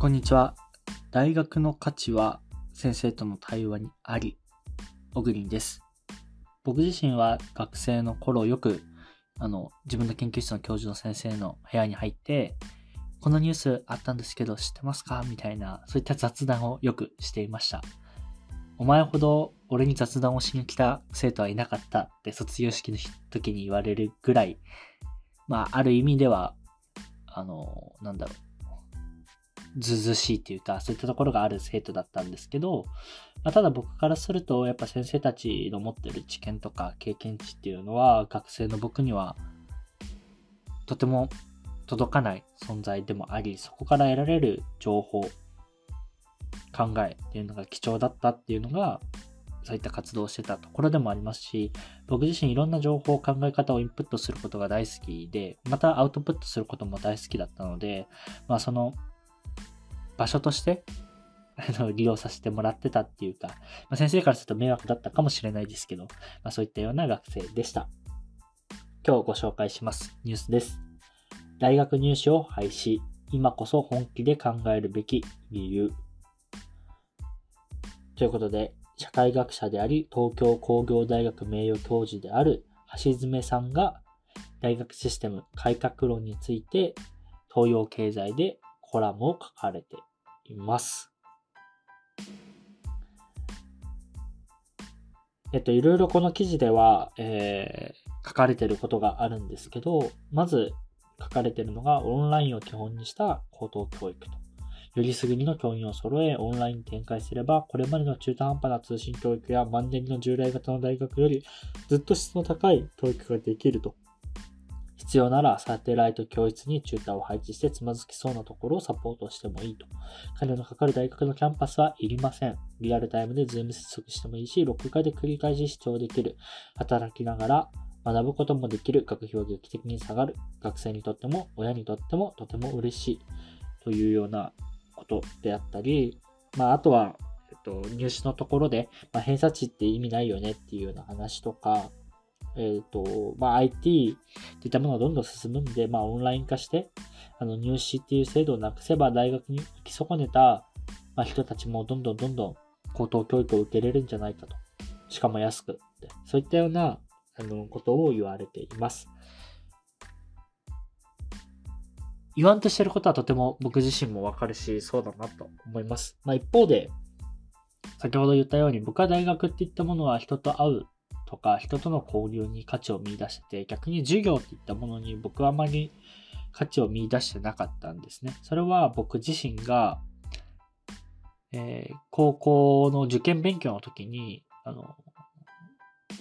こんにちは。大学の価値は先生との対話にあり、小栗です。僕自身は学生の頃よく自分の研究室の教授の先生の部屋に入って、このニュースあったんですけど知ってますかみたいな、そういった雑談をよくしていました。お前ほど俺に雑談をしに来た生徒はいなかったって卒業式の時に言われるぐらい、ある意味ではずずしいっていうか、そういったところがある生徒だったんですけど、ただ僕からするとやっぱ先生たちの持ってる知見とか経験値っていうのは学生の僕にはとても届かない存在でもあり、そこから得られる情報考えっていうのが貴重だったっていうのが、そういった活動をしてたところでもありますし、僕自身いろんな情報考え方をインプットすることが大好きで、またアウトプットすることも大好きだったので、その場所として利用させてもらってたっていうか、先生からすると迷惑だったかもしれないですけど、そういったような学生でした。今日ご紹介しますニュースです。大学入試を廃止、今こそ本気で考えるべき理由ということで、社会学者であり東京工業大学名誉教授である橋爪さんが大学システム改革論について東洋経済でコラムを書かれています。いろいろこの記事では、書かれていることがあるんですけど、まず書かれているのがオンラインを基本にした高等教育と、よりすぐりの教員を揃えオンラインに展開すれば、これまでの中途半端な通信教育やマンネリの従来型の大学よりずっと質の高い教育ができると。必要ならサテライト教室にチューターを配置して、つまずきそうなところをサポートしてもいいと。金のかかる大学のキャンパスはいりません。リアルタイムでズーム接続してもいいし、録画で繰り返し視聴できる。働きながら学ぶこともできる。学費は劇的に下がる。学生にとっても親にとってもとても嬉しいというようなことであったり、あとは、入試のところで、偏差値って意味ないよねっていうような話とか、IT といったものがどんどん進むんで、オンライン化して入試っていう制度をなくせば、大学に行き損ねた、人たちもどんどん高等教育を受けれるんじゃないかと。しかも安くって、そういったようなことを言われています。言わんとしてることはとても僕自身も分かるし、そうだなと思います。一方で先ほど言ったように、僕は大学っていったものは人と会うとか人との交流に価値を見出してて、逆に授業っていったものに僕はあまり価値を見出してなかったんですね。それは僕自身が、高校の受験勉強の時に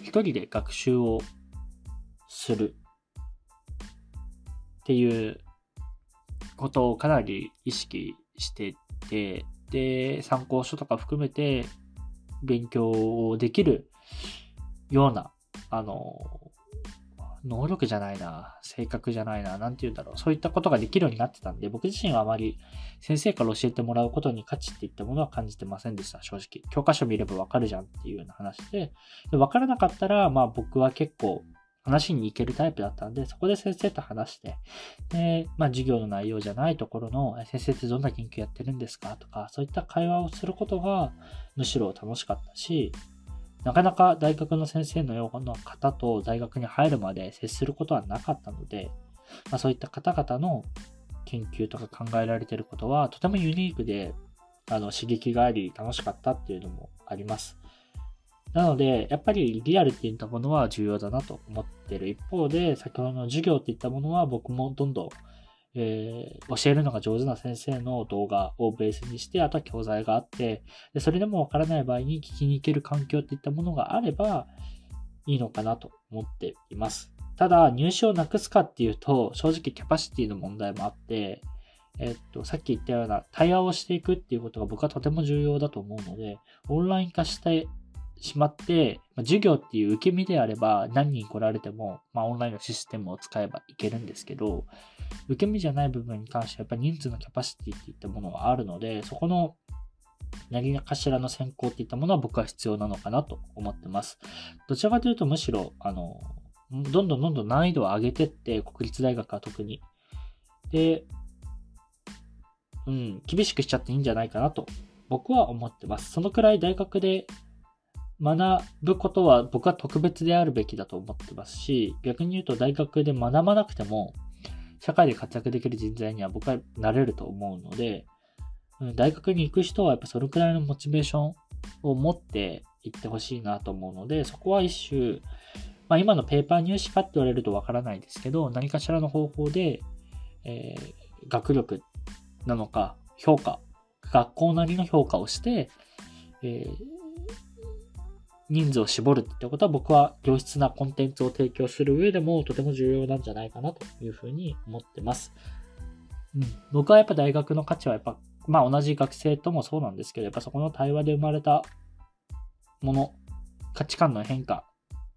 一人で学習をするっていうことをかなり意識してて、で参考書とか含めて勉強をできるような能力じゃないな、性格じゃないな、なんて言うんだろう、そういったことができるようになってたんで、僕自身はあまり先生から教えてもらうことに価値っていったものは感じてませんでした。正直教科書見ればわかるじゃんっていうような話で、わからなかったら僕は結構話に行けるタイプだったんで、そこで先生と話して、で、授業の内容じゃないところの、先生ってどんな研究やってるんですかとか、そういった会話をすることがむしろ楽しかったし、なかなか大学の先生のような方と大学に入るまで接することはなかったので、そういった方々の研究とか考えられていることはとてもユニークで、刺激があり楽しかったっていうのもあります。なのでやっぱりリアルっていったものは重要だなと思っている一方で、先ほどの授業っていったものは僕もどんどん、教えるのが上手な先生の動画をベースにして、あとは教材があって、でそれでもわからない場合に聞きに行ける環境っていったものがあればいいのかなと思っています。ただ入試をなくすかっていうと、正直キャパシティの問題もあって、さっき言ったような対話をしていくっていうことが僕はとても重要だと思うので、オンライン化してしまって、授業っていう受け身であれば何人来られても、オンラインのシステムを使えばいけるんですけど、受け身じゃない部分に関してはやっぱり人数のキャパシティっていったものはあるので、そこの何かしらの選考っていったものは僕は必要なのかなと思ってます。どちらかというとむしろどんどん難易度を上げてって、国立大学は特にで厳しくしちゃっていいんじゃないかなと僕は思ってます。そのくらい大学で学ぶことは僕は特別であるべきだと思ってますし、逆に言うと大学で学ばなくても社会で活躍できる人材には僕はなれると思うので、大学に行く人はやっぱそれくらいのモチベーションを持って行ってほしいなと思うので、そこは一種、今のペーパー入試かって言われるとわからないですけど、何かしらの方法で、学力なのか評価、学校なりの評価をして、人数を絞るってことは僕は良質なコンテンツを提供する上でもとても重要なんじゃないかなというふうに思ってます。僕はやっぱ大学の価値はやっぱ同じ学生ともそうなんですけど、やっぱそこの対話で生まれたもの、価値観の変化、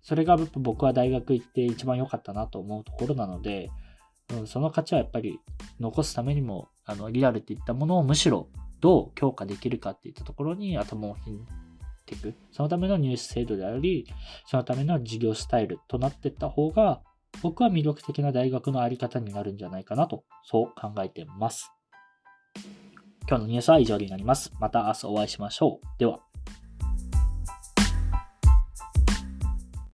それが僕は大学行って一番良かったなと思うところなので、その価値はやっぱり残すためにもリアルっていったものをむしろどう強化できるかっていったところに頭を引いていく、そのための入試制度であり、そのための授業スタイルとなっていった方が僕は魅力的な大学の在り方になるんじゃないかなと、そう考えてます。今日のニュースは以上になります。また明日お会いしましょう。では。